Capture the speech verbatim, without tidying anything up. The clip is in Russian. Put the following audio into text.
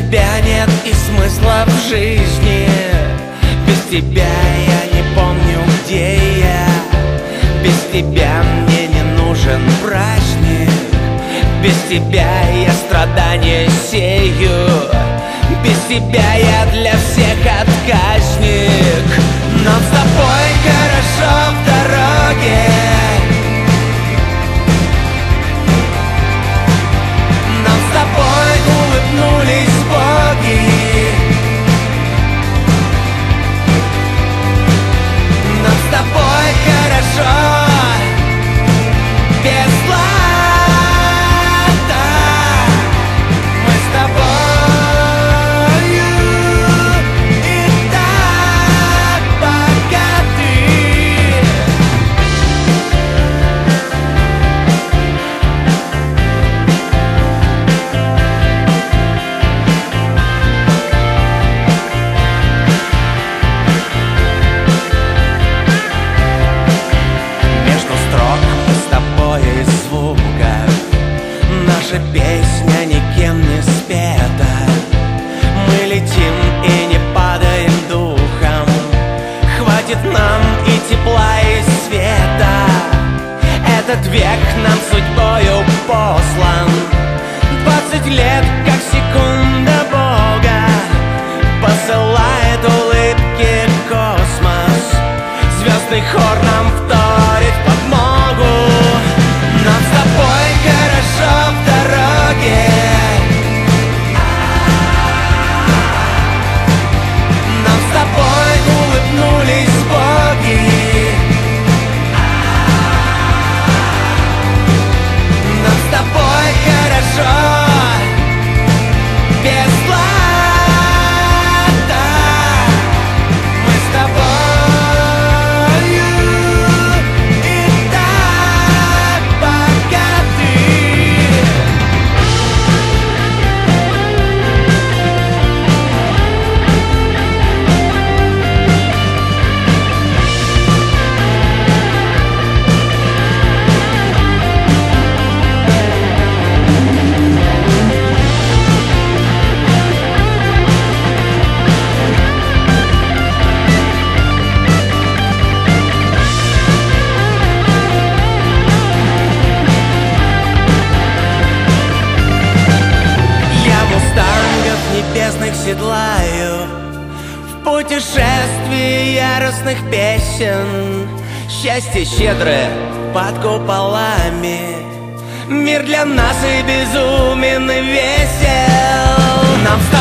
тебя нет и смысла в жизни. Без тебя я не помню, где я. Без тебя мне не нужен праздник. Без тебя я страдания сею. Без тебя я для всех отказник. Нам с тобой хорошо в дороге. Нам с тобой улыбнулись боги. Нам с тобой хорошо. Наша песня никем не спета. Мы летим и не падаем духом. Хватит нам и тепла, и света. Этот век нам судьбою послан. Двадцать лет, как секунда Бога, посылает улыбки в космос. Звездный хор нам вторит в подмогу. Нам с тобой хорошо в дороге. Нам с тобой улыбнулись боги. Нам с тобой хорошо. Седлаю в путешествии яростных песен. Счастье щедрое под куполами. Мир для нас и безумен и весел. Нам